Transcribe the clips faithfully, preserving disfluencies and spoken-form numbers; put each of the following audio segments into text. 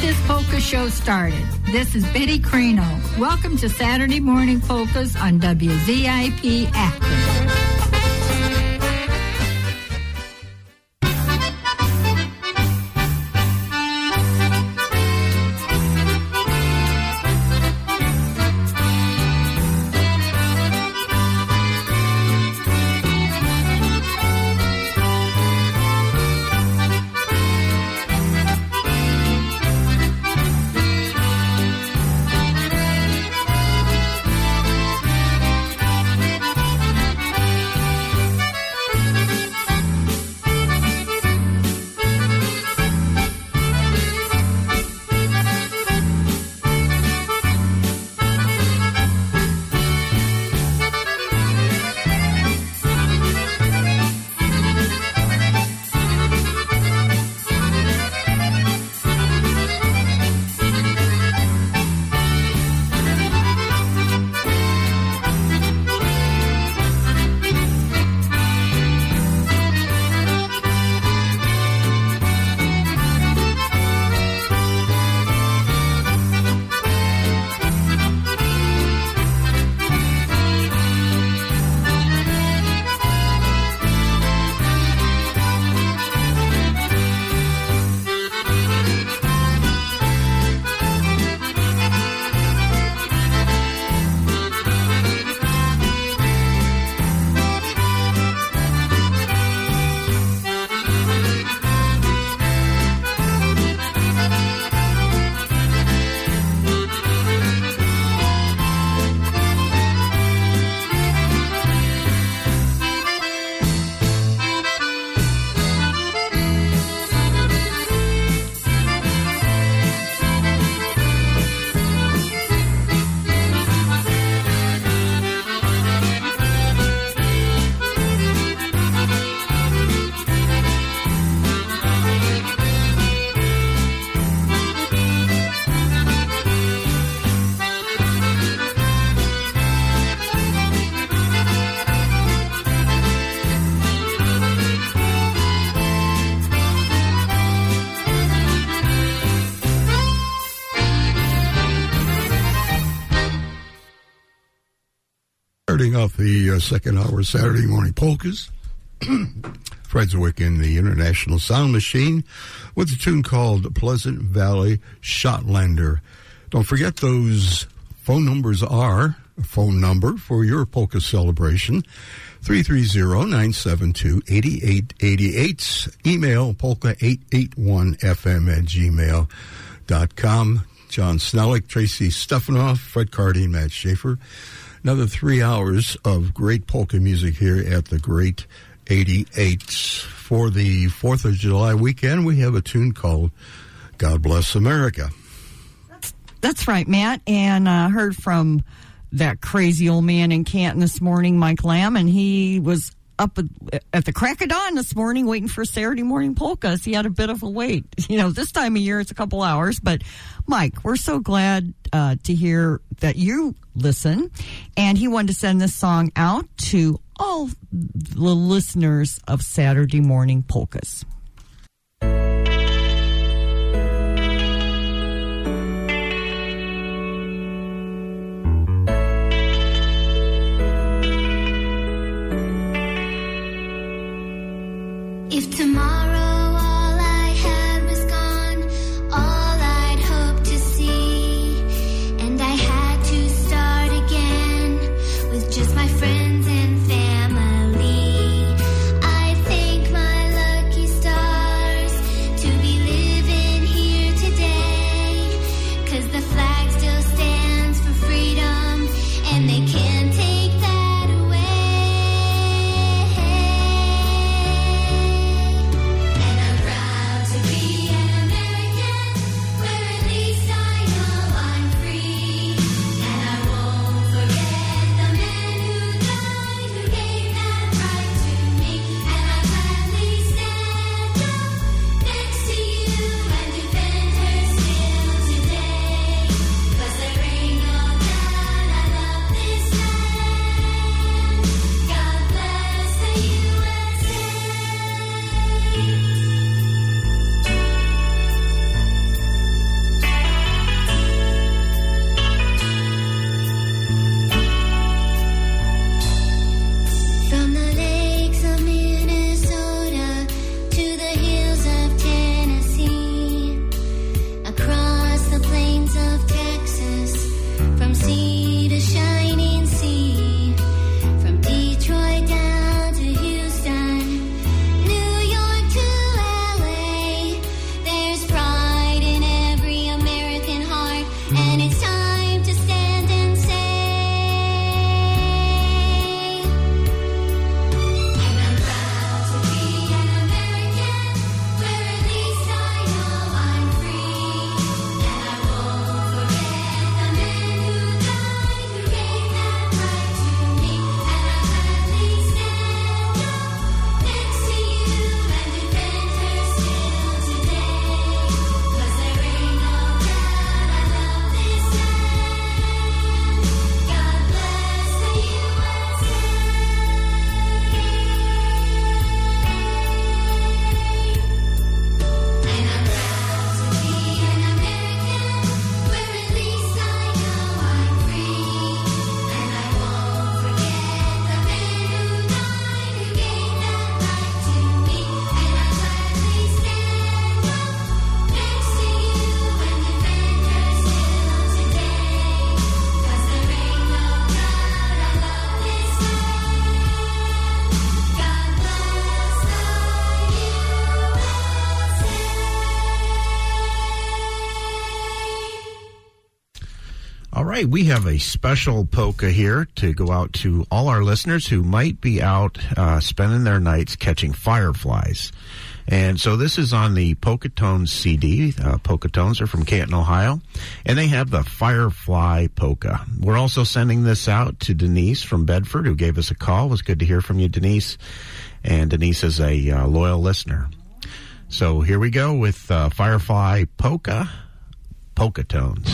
get this polka show started. This is Betty Crino. Welcome to Saturday Morning Polkas on W Z I P Akron. Starting off the uh, second hour of Saturday Morning Polkas, Fred Ziwich in the International Sound Machine with a tune called Pleasant Valley Shotlander. Don't forget those phone numbers are a phone number for your polka celebration, three three zero, nine seven two, eight eight eight eight, email polka eight eight one f m at gmail dot com. John Snellick, Tracy Stefanoff, Fred Cardi, and Matt Schaefer. Another three hours of great polka music here at the Great eighty-eight. For the fourth of July weekend, we have a tune called God Bless America. That's, that's right, Matt. And I uh, heard from that crazy old man in Canton this morning, Mike Lamb, and he was up at the crack of dawn this morning waiting for Saturday Morning Polkas. He had a bit of a wait. You know, this time of year it's a couple hours, but Mike, we're so glad uh, to hear that you listen, and he wanted to send this song out to all the listeners of Saturday Morning Polkas. If tomorrow friends and family, I thank my lucky stars. All right, we have a special polka here to go out to all our listeners who might be out uh, spending their nights catching fireflies. And so this is on the Polka Tones C D. Uh, Polka Tones are from Canton, Ohio, and they have the Firefly Polka. We're also sending this out to Denise from Bedford, who gave us a call. It was good to hear from you, Denise. And Denise is a uh, loyal listener. So here we go with uh, Firefly Polka, Polka Tones.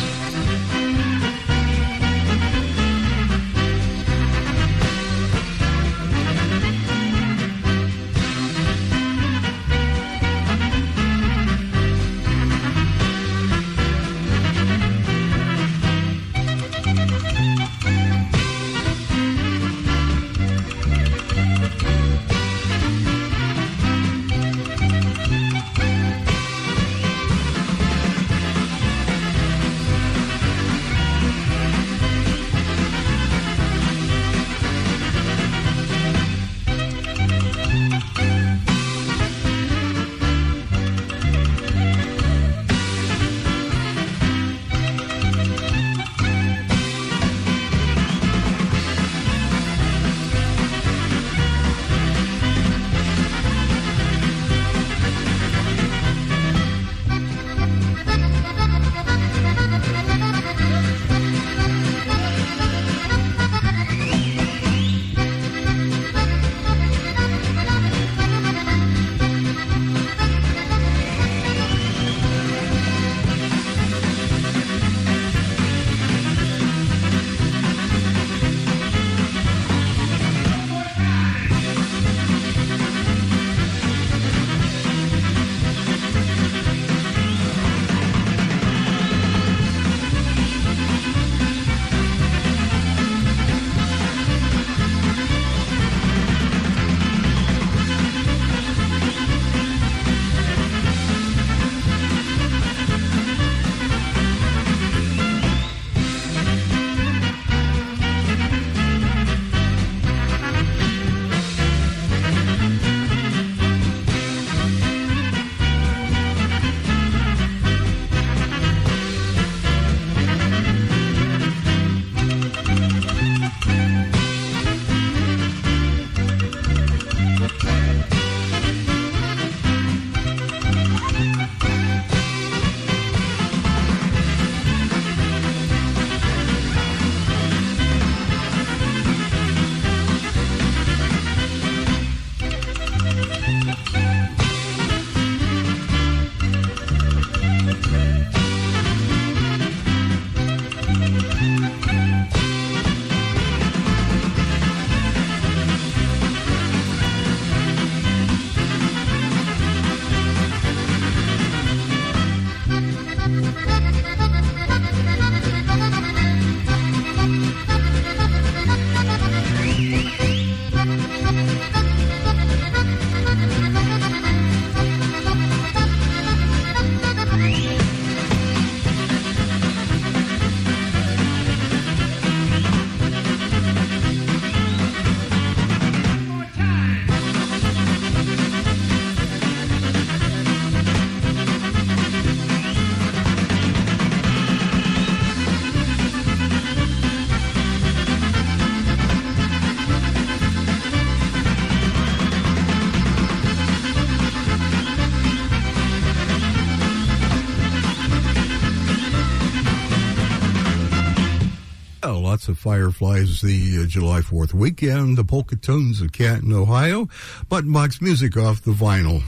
Lots of fireflies the uh, July fourth weekend, the Polka Tones of Canton, Ohio. Button Box music off the vinyl.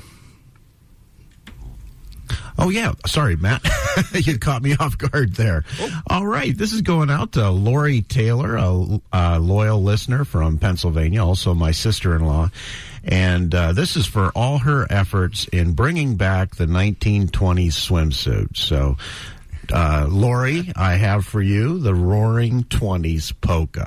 Oh, yeah. Sorry, Matt. You caught me off guard there. Oh. All right. This is going out to Lori Taylor, a, a loyal listener from Pennsylvania, also my sister-in-law. And uh, this is for all her efforts in bringing back the nineteen twenties swimsuit. So... Uh, Lori, I have for you the Roaring Twenties Polka.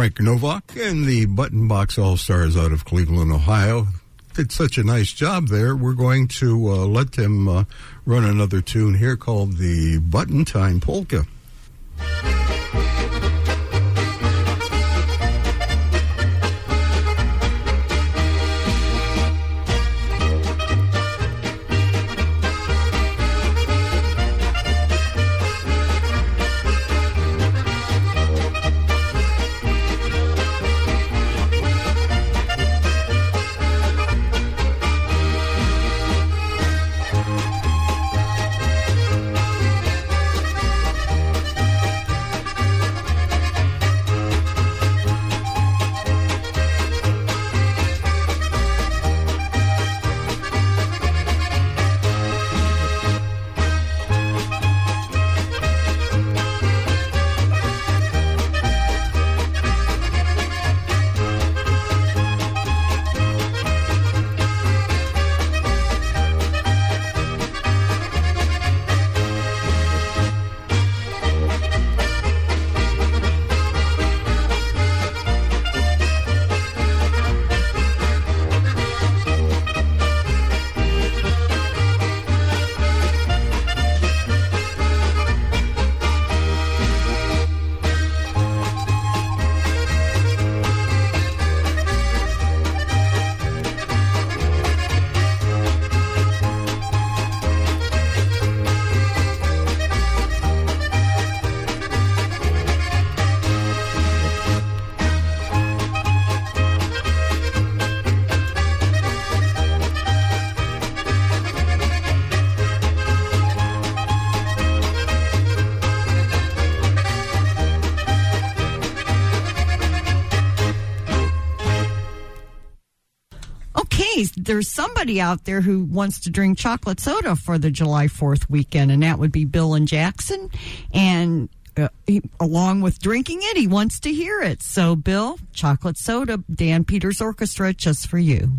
Frank Novak and the Button Box All-Stars out of Cleveland, Ohio. Did such a nice job there. We're going to uh, let them uh, run another tune here called the Button Time Polka. There's somebody out there who wants to drink chocolate soda for the July fourth weekend, and that would be Bill and Jackson. And uh, he, along with drinking it, he wants to hear it. So, Bill, chocolate soda, Dan Peters Orchestra, just for you.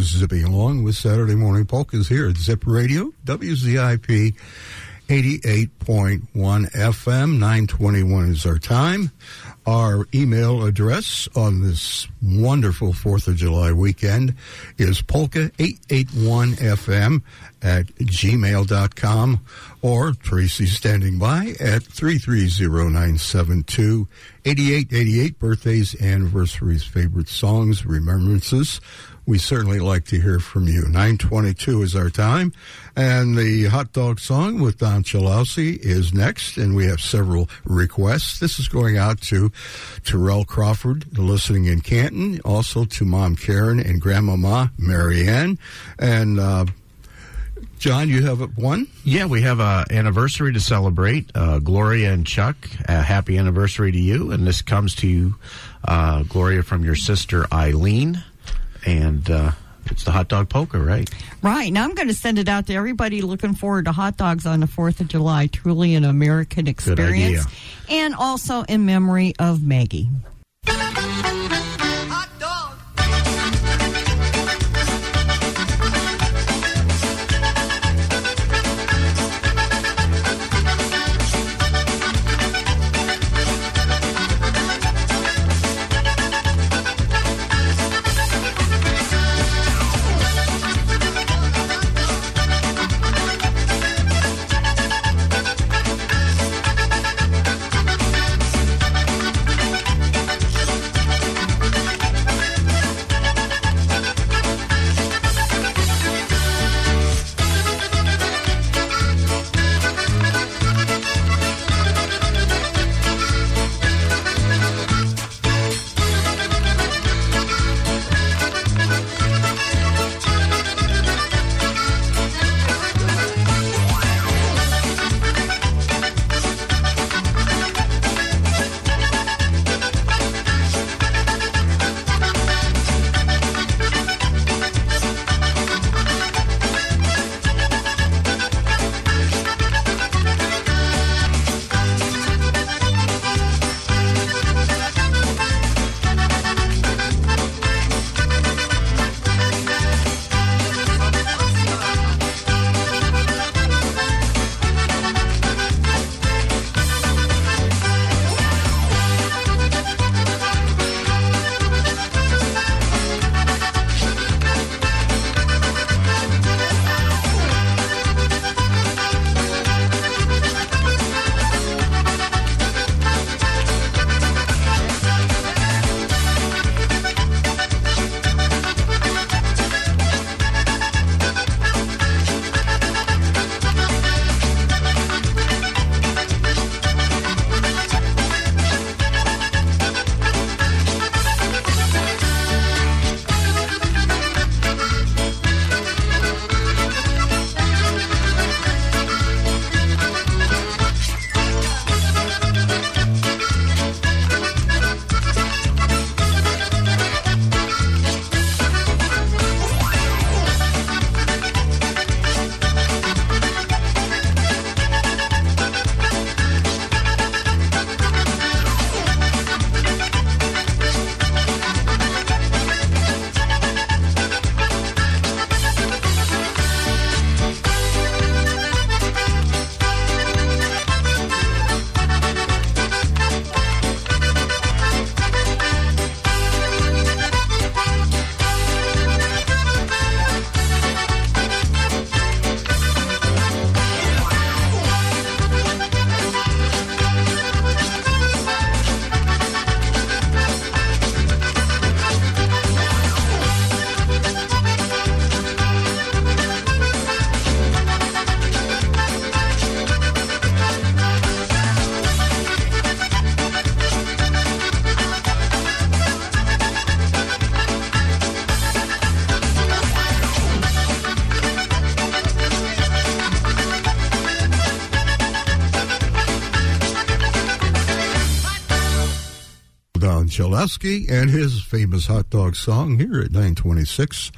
Zipping along with Saturday Morning Polkas here at Zip Radio, W Z I P eighty-eight point one F M, nine twenty-one is our time. Our email address on this wonderful fourth of July weekend is polka eight eight one f m at gmail dot com or Tracy standing by at three three zero nine seven two eight eight eight eight, birthdays, anniversaries, favorite songs, remembrances. We certainly like to hear from you. nine twenty-two is our time, and the hot dog song with Don Chalousy is next, and we have several requests. This is going out to Terrell Crawford, listening in Canton, also to Mom Karen and Grandmama Marianne. And uh, John, you have one? Yeah, we have an anniversary to celebrate. Uh, Gloria and Chuck, a happy anniversary to you, and this comes to you, uh, Gloria, from your sister Eileen. And uh, it's the hot dog polka, right? Right. Now I'm going to send it out to everybody looking forward to hot dogs on the fourth of July. Truly an American experience. Good idea. And also in memory of Maggie. Jalosky and his famous hot dog song here at nine twenty-six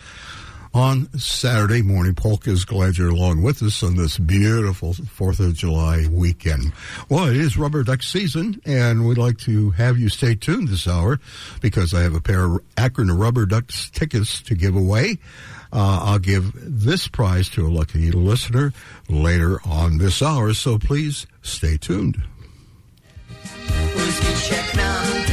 on Saturday Morning Polkas. Glad you're along with us on this beautiful fourth of July weekend. Well, it is Rubber Duck season, and we'd like to have you stay tuned this hour because I have a pair of Akron Rubber Ducks tickets to give away. Uh, I'll give this prize to a lucky listener later on this hour, so please stay tuned. Whiskey check now.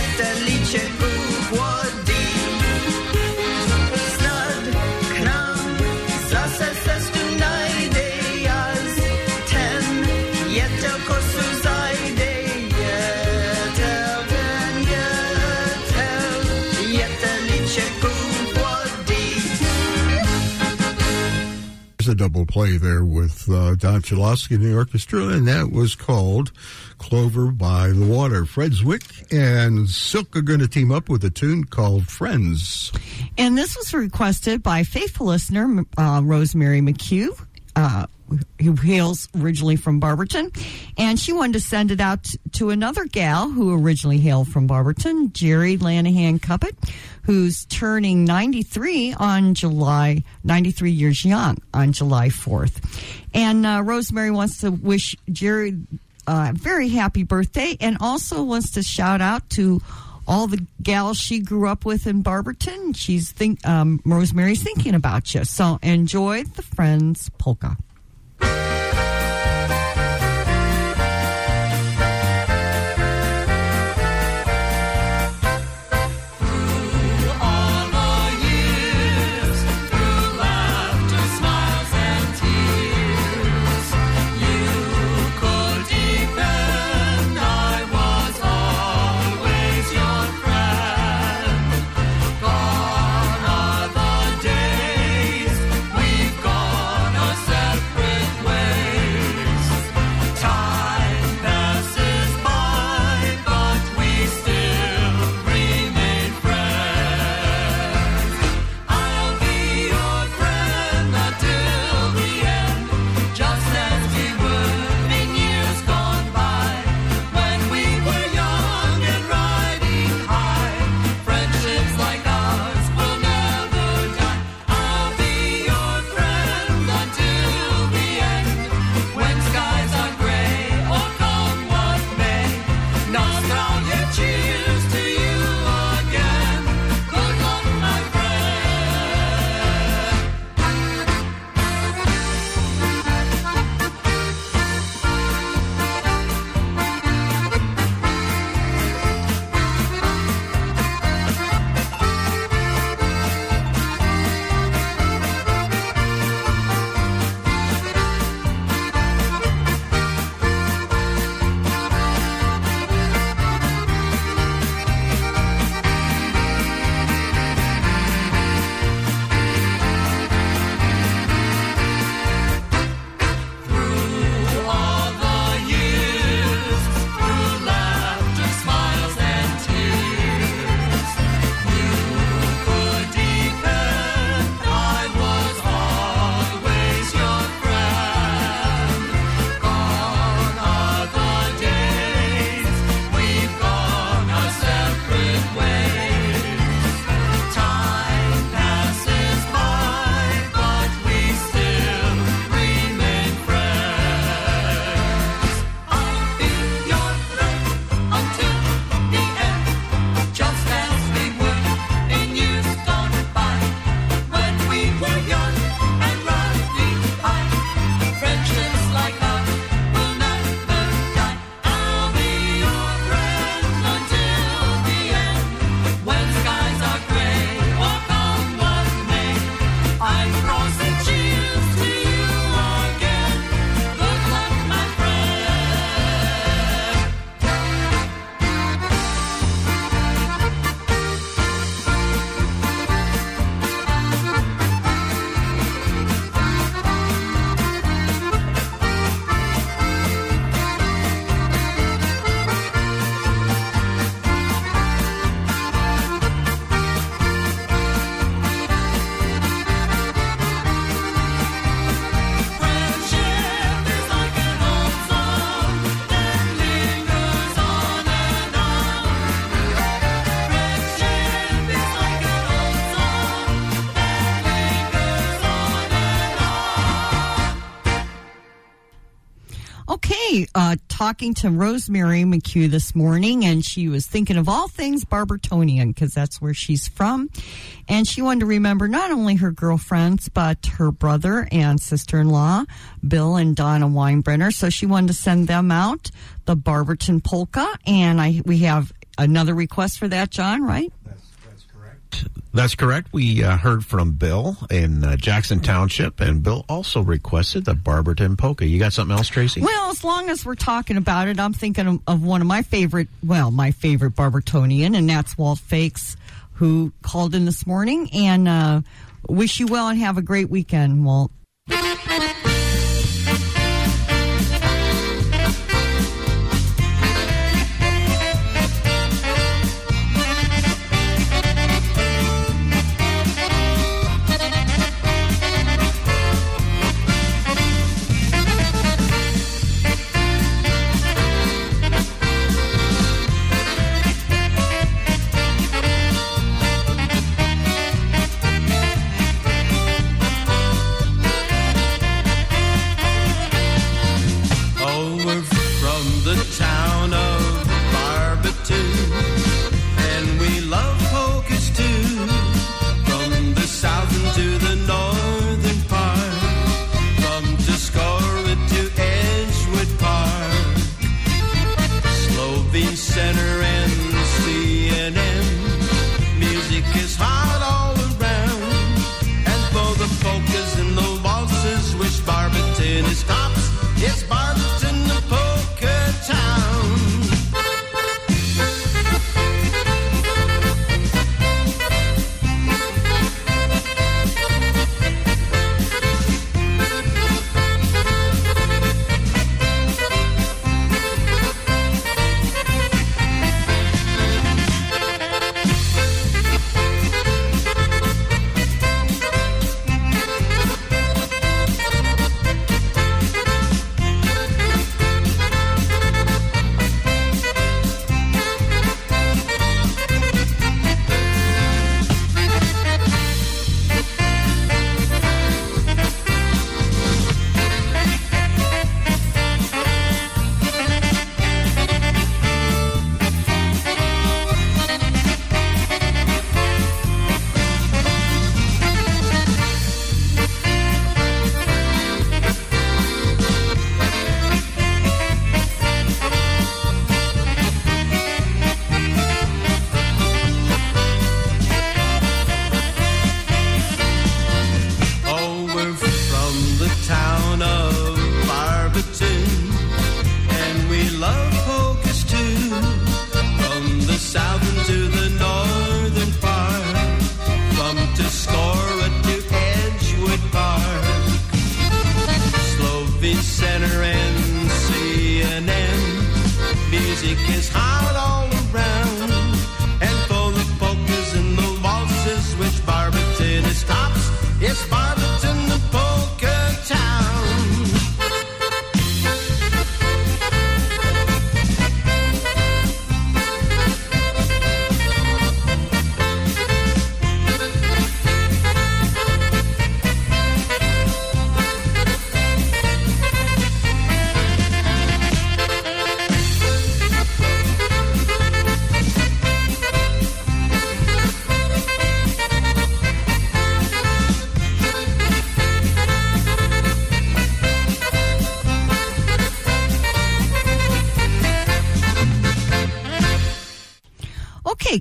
Pieterlicie kłody. Snad k nam zase sestu najdę jas. Ten jetel kosu zajdę jetel. Ten jetel pieterlicie kłody. There's a double play there with uh, Don Chalousy New Orchestra, and that was called Clover by the Water. Fred Ziwich and Silk are going to team up with a tune called Friends. And this was requested by faithful listener uh, Rosemary McHugh, uh, who hails originally from Barberton. And she wanted to send it out to another gal who originally hailed from Barberton, Jerry Lanahan Cuppet, who's turning ninety-three on July, ninety-three years young on July fourth. And uh, Rosemary wants to wish Jerry Uh, very happy birthday, and also wants to shout out to all the gals she grew up with in Barberton. She's think um, Rosemary's thinking about you. So enjoy the Friends polka. Uh, talking to Rosemary McHugh this morning, and she was thinking of all things Barbertonian because that's where she's from, and she wanted to remember not only her girlfriends but her brother and sister-in-law Bill and Donna Weinbrenner, so she wanted to send them out the Barberton polka. And I we have another request for that, John, right? That's, that's correct. That's correct. We uh, heard from Bill in uh, Jackson Township, and Bill also requested the Barberton Polka. You got something else, Tracy? Well, as long as we're talking about it, I'm thinking of, of one of my favorite, well, my favorite Barbertonian, and that's Walt Fakes, who called in this morning. And uh, wish you well and have a great weekend, Walt.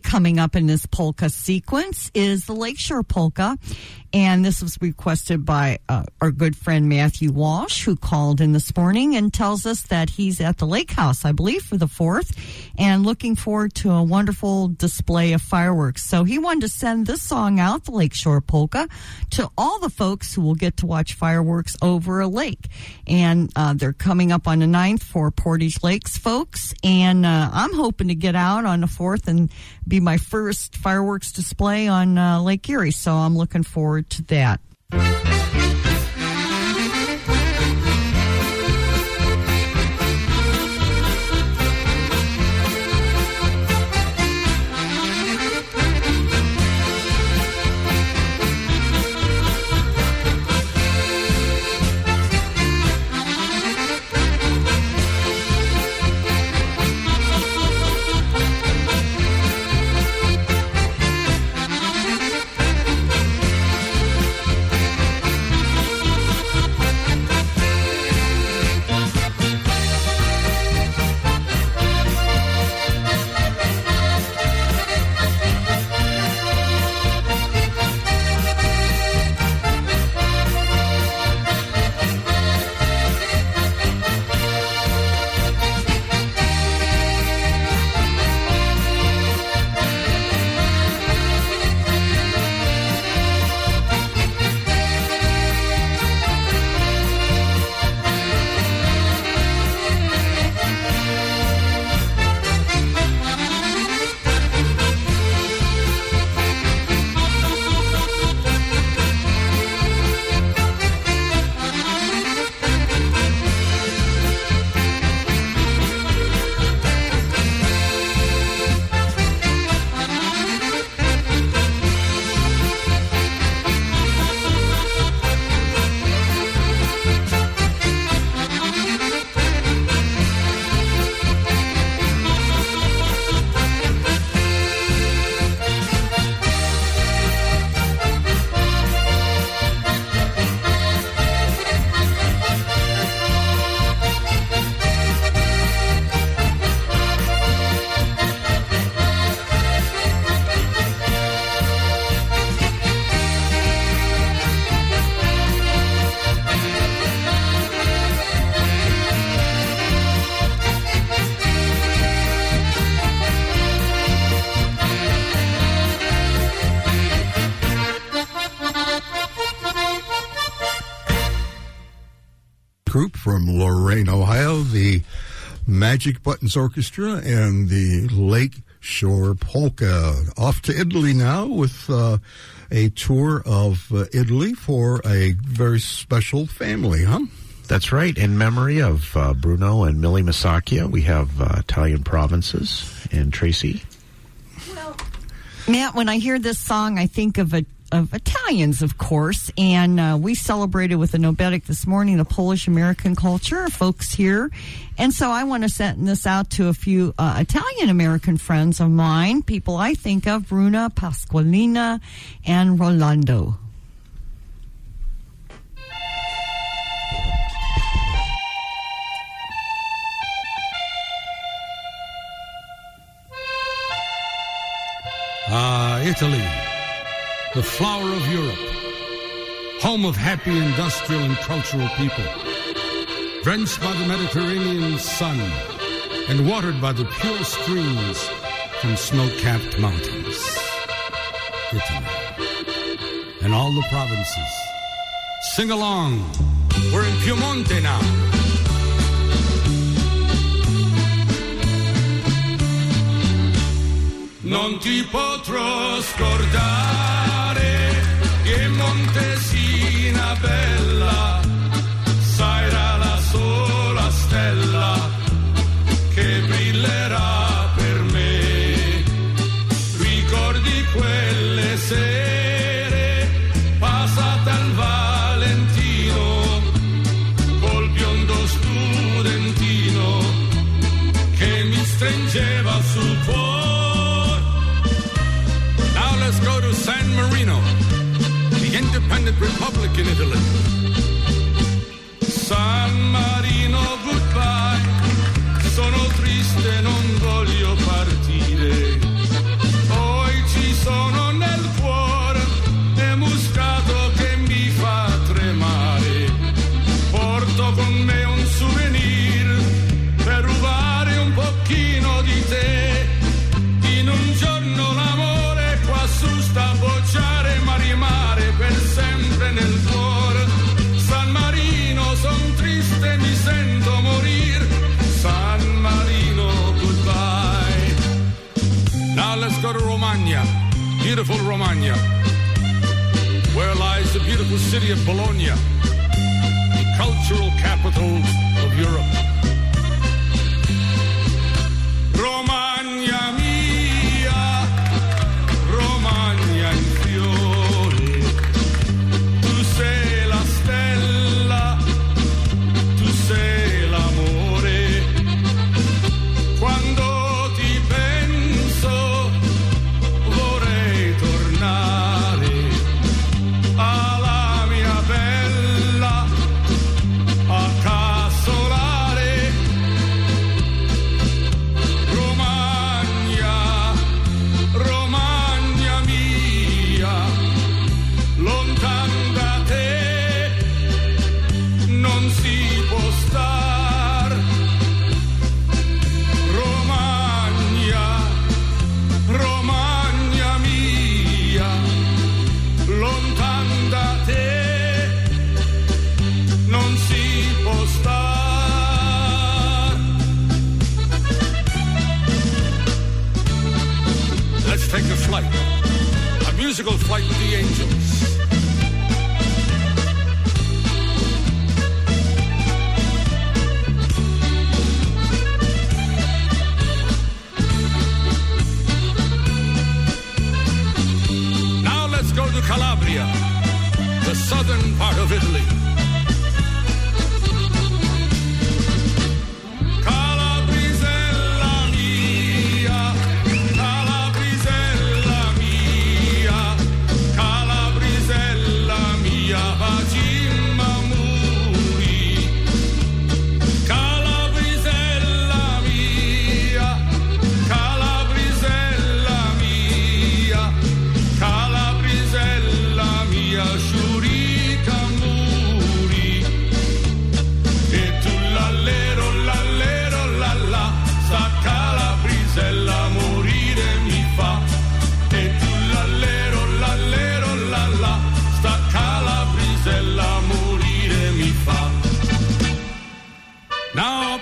Coming up in this polka sequence is the Lakeshore Polka, and this was requested by uh, our good friend Matthew Walsh, who called in this morning and tells us that he's at the Lake House, I believe, for the fourth, and looking forward to a wonderful display of fireworks. So he wanted to send this song out, the Lakeshore Polka, to all the folks who will get to watch fireworks over a lake. And uh, they're coming up on the ninth for Portage Lakes folks, and uh, I'm hoping to get out on the fourth and be my first fireworks display on uh, Lake Erie, so I'm looking forward to that. group from Lorain, Ohio, the Magic Buttons Orchestra and the Lake Shore Polka. Off to Italy now with uh, a tour of uh, Italy for a very special family, huh? That's right. In memory of uh, Bruno and Millie Masaccia, we have uh, Italian Provinces and Tracy. Well, Matt, when I hear this song, I think of a of Italians, of course, and uh, we celebrated with a nobetic this morning the Polish-American culture, folks here, and so I want to send this out to a few uh, Italian-American friends of mine, people I think of, Bruna, Pasqualina, and Rolando. Ah, Italy. The flower of Europe, home of happy industrial and cultural people, drenched by the Mediterranean sun and watered by the pure streams from snow-capped mountains. Italy and all the provinces. Sing along. We're in Piemonte now. Non ti potrò scordare che Montesina bella sarà la sola stella che brillerà per me. Ricordi quelle sere passate al Valentino col biondo studentino che mi stringeva sul cuore. Let's go to San Marino, the independent republic in Italy. San Marino, goodbye, sono triste, non voglio partire. Poi ci sono nel cuore, è muscato che mi fa tremare. Porto con me un souvenir, per rubare un pochino di te. In un giorno l'amore sta a bocciare, ma rimane per sempre nel cuore. San Marino, son triste, mi sento morir. San Marino, goodbye. Now let's go to Romagna, beautiful Romagna, where lies the beautiful city of Bologna, the cultural capital of Europe. Romagna alla mia bella.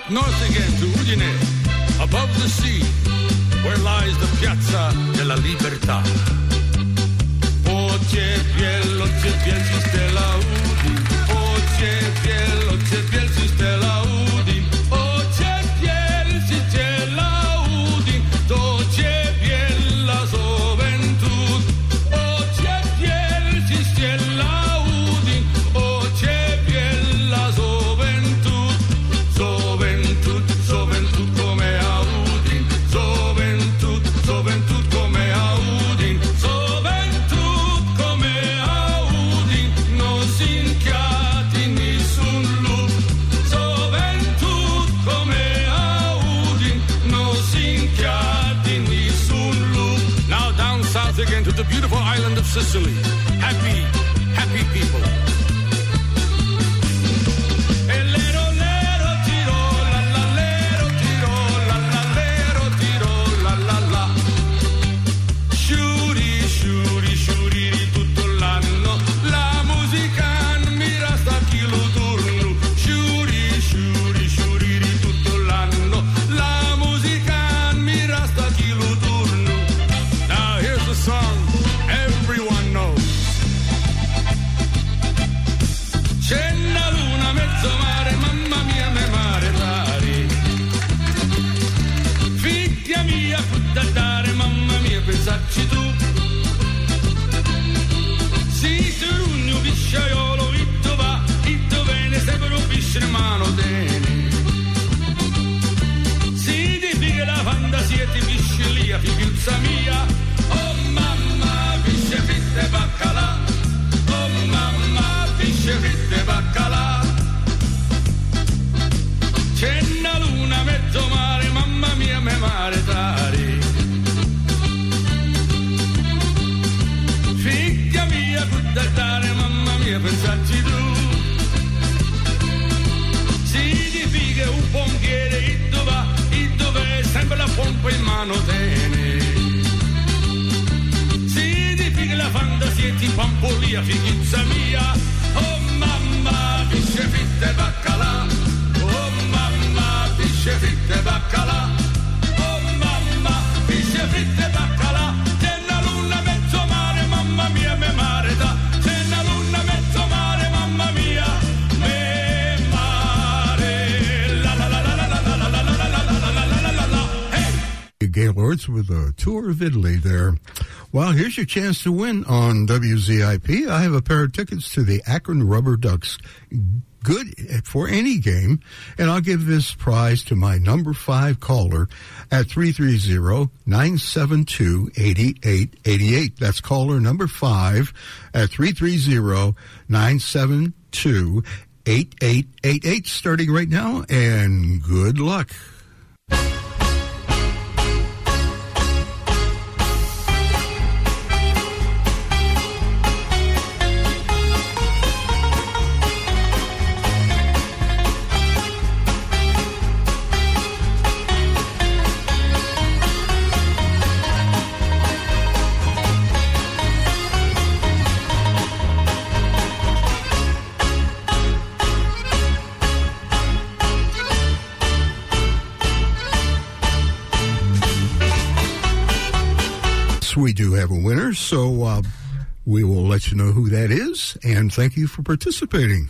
Up north again to Udine, above the sea, where lies the Piazza della Libertà. Oce biel, oce biel su stella udi, oce biel, oce biel su stella udi, oce biel si stella udi, doce biel la soventù, oce biel si stella udi, oce biel la soventù, soventù, soventù come a udi, soventù, soventù come a udi, again to the beautiful island of Sicily. Happy, happy people. With a tour of Italy there. Well, here's your chance to win on W Z I P. I have a pair of tickets to the Akron Rubber Ducks. Good for any game. And I'll give this prize to my number five caller at three three zero, nine seven two, eight eight eight eight. That's caller number five at three three zero, nine seven two, eight eight eight eight. Starting right now, and good luck. We do have a winner, so uh, we will let you know who that is, and thank you for participating.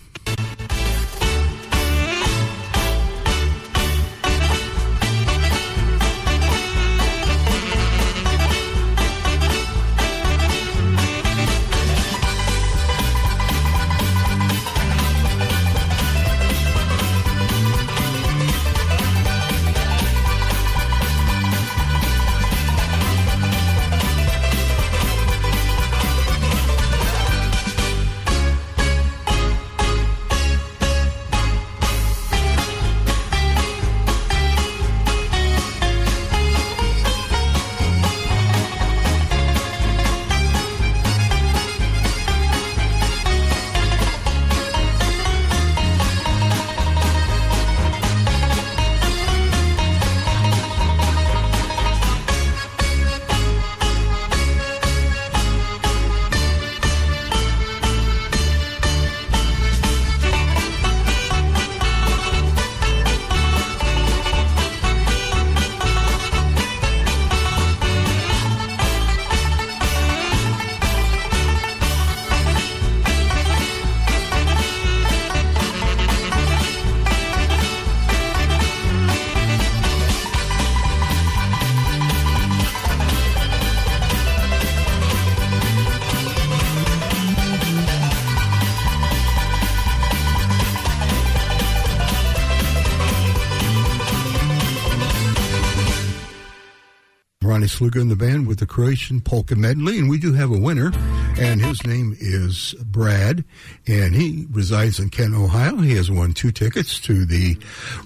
Sluga and the band with the Croatian Polka Medley, and we do have a winner, and his name is Brad, and he resides in Kent, Ohio. He has won two tickets to the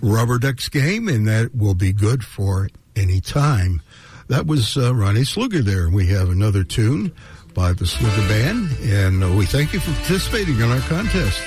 Rubber Ducks game, and that will be good for any time. That was uh, Ronnie Sluga there. We have another tune by the Sluga Band, and uh, we thank you for participating in our contest.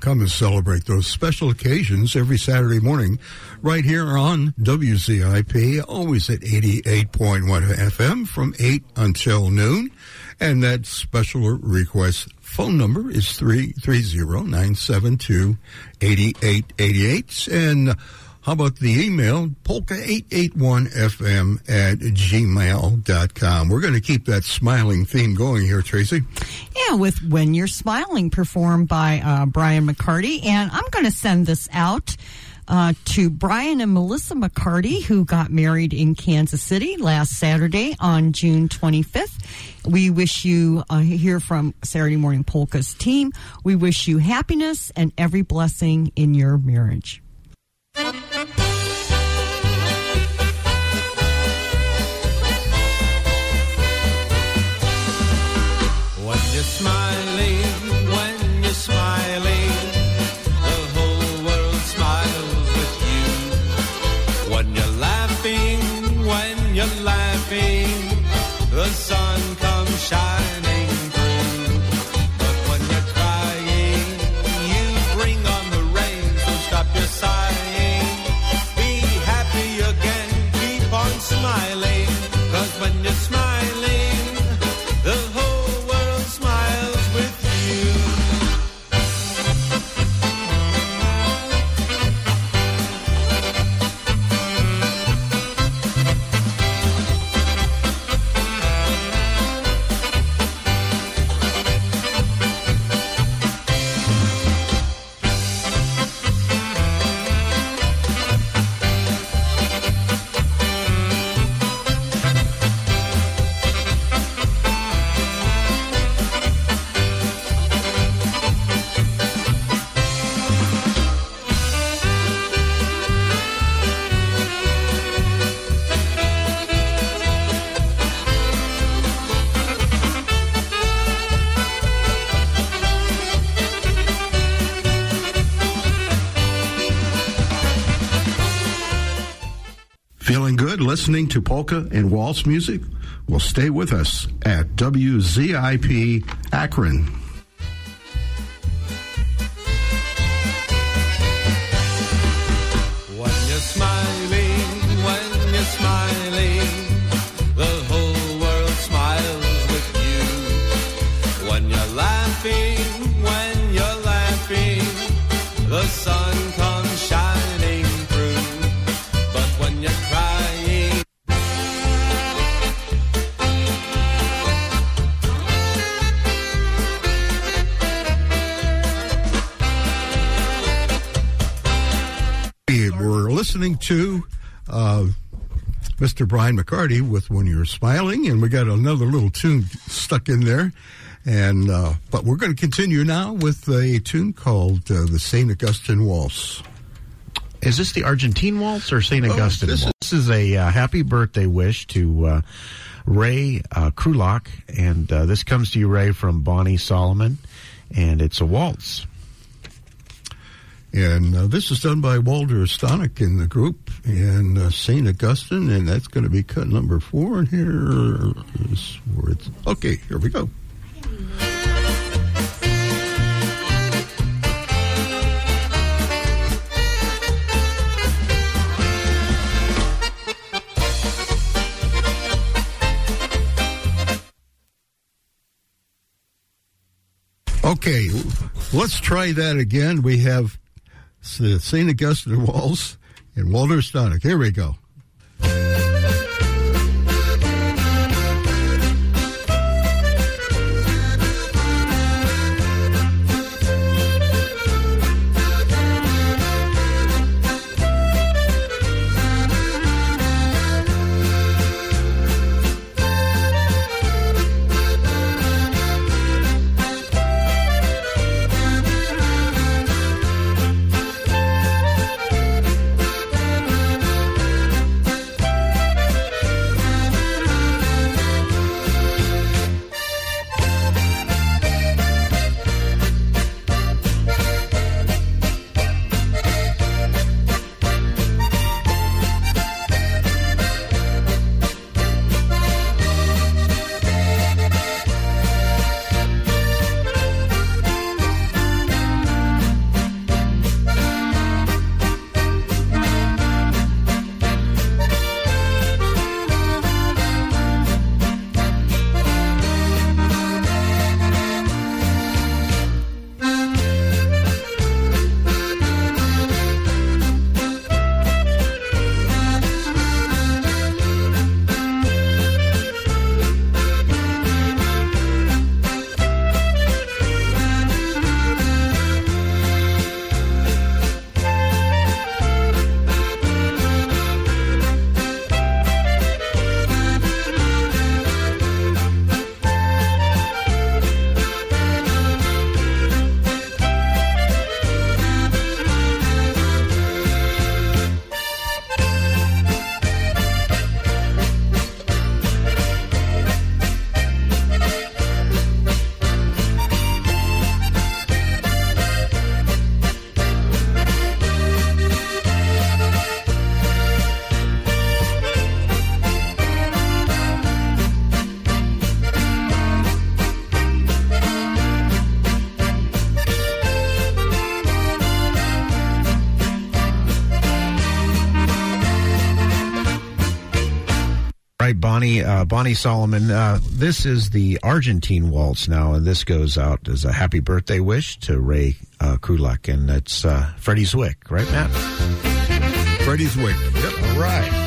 Come and celebrate those special occasions every Saturday morning right here on W Z I P, always at eighty-eight point one F M from eight until noon. And that special request phone number is three three zero, nine seven two, eight eight eight eight. And how about the email, polka eight eight one F M at gmail dot com. We're going to keep that smiling theme going here, Tracy. Yeah, with When You're Smiling, performed by uh, Brian McCarty. And I'm going to send this out uh, to Brian and Melissa McCarty, who got married in Kansas City last Saturday on June twenty-fifth. We wish you, uh, here from Saturday Morning Polka's team, we wish you happiness and every blessing in your marriage. When you're smiling, when you're smiling, the whole world smiles with you. When you're laughing, when you're laughing, the sun comes shining through. But when you're crying, you bring on the rain, so stop your sighing. Smiling, 'cause when you're smiling, the whole world smiles with you. listening to polka and waltz music? Well, stay with us at W Z I P Akron. When you're smiling, when you're smiling, the whole world smiles with you. When you're laughing, when you're laughing, the sun comes shining through. But when you're crying, we're listening to uh, Mister Brian McCarty with When You're Smiling, and we got another little tune stuck in there. And uh, but we're going to continue now with a tune called uh, the Saint Augustine Waltz. Is this the Argentine Waltz or Saint Augustine? Oh, this, Waltz? Is- this is a uh, happy birthday wish to uh, Ray uh, Krulak, and uh, this comes to you, Ray, from Bonnie Solomon, and it's a waltz. And uh, this is done by Walter Stonick in the group in uh, Saint Augustine, and that's going to be cut number four in here. Okay, here we go. Okay, let's try that again. We have the Saint Augustine Waltz and Walter Stonick. Here we go. Bonnie, uh, Bonnie Solomon, uh, this is the Argentine Waltz now, and this goes out as a happy birthday wish to Ray uh, Krulak, and it's uh, Fred Ziwich, right, Matt? Fred Ziwich. Yep. All right.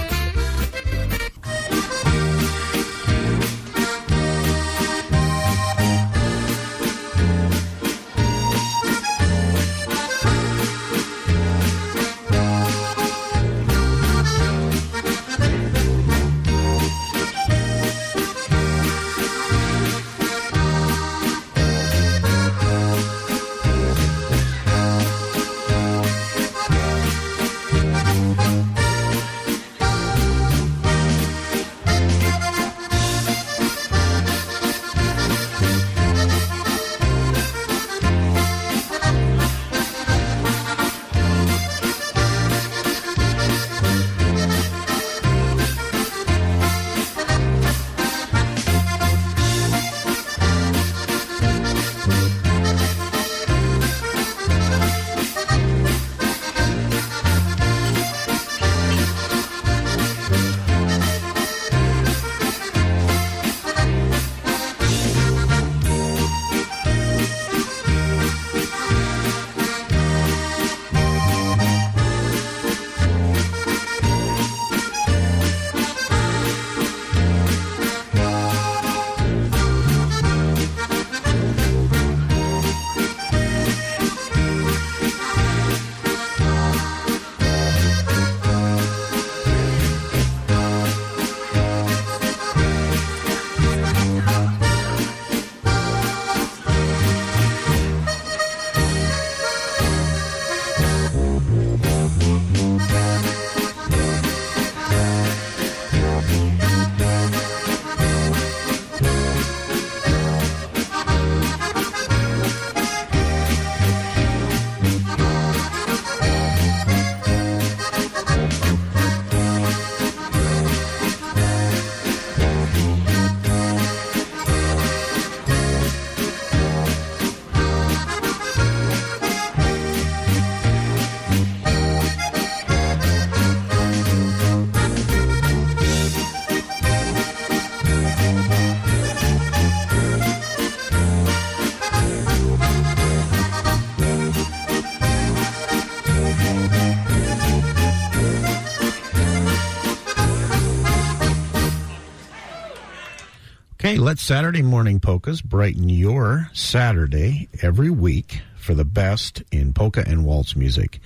Hey, let Saturday Morning Polkas brighten your Saturday every week for the best in polka and waltz music.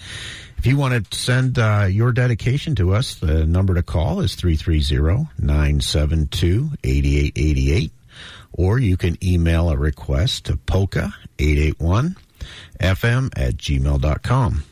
If you want to send uh, your dedication to us, the number to call is three three zero, nine seven two, eight eight eight eight. Or you can email a request to polka eight eight one f m at gmail dot com.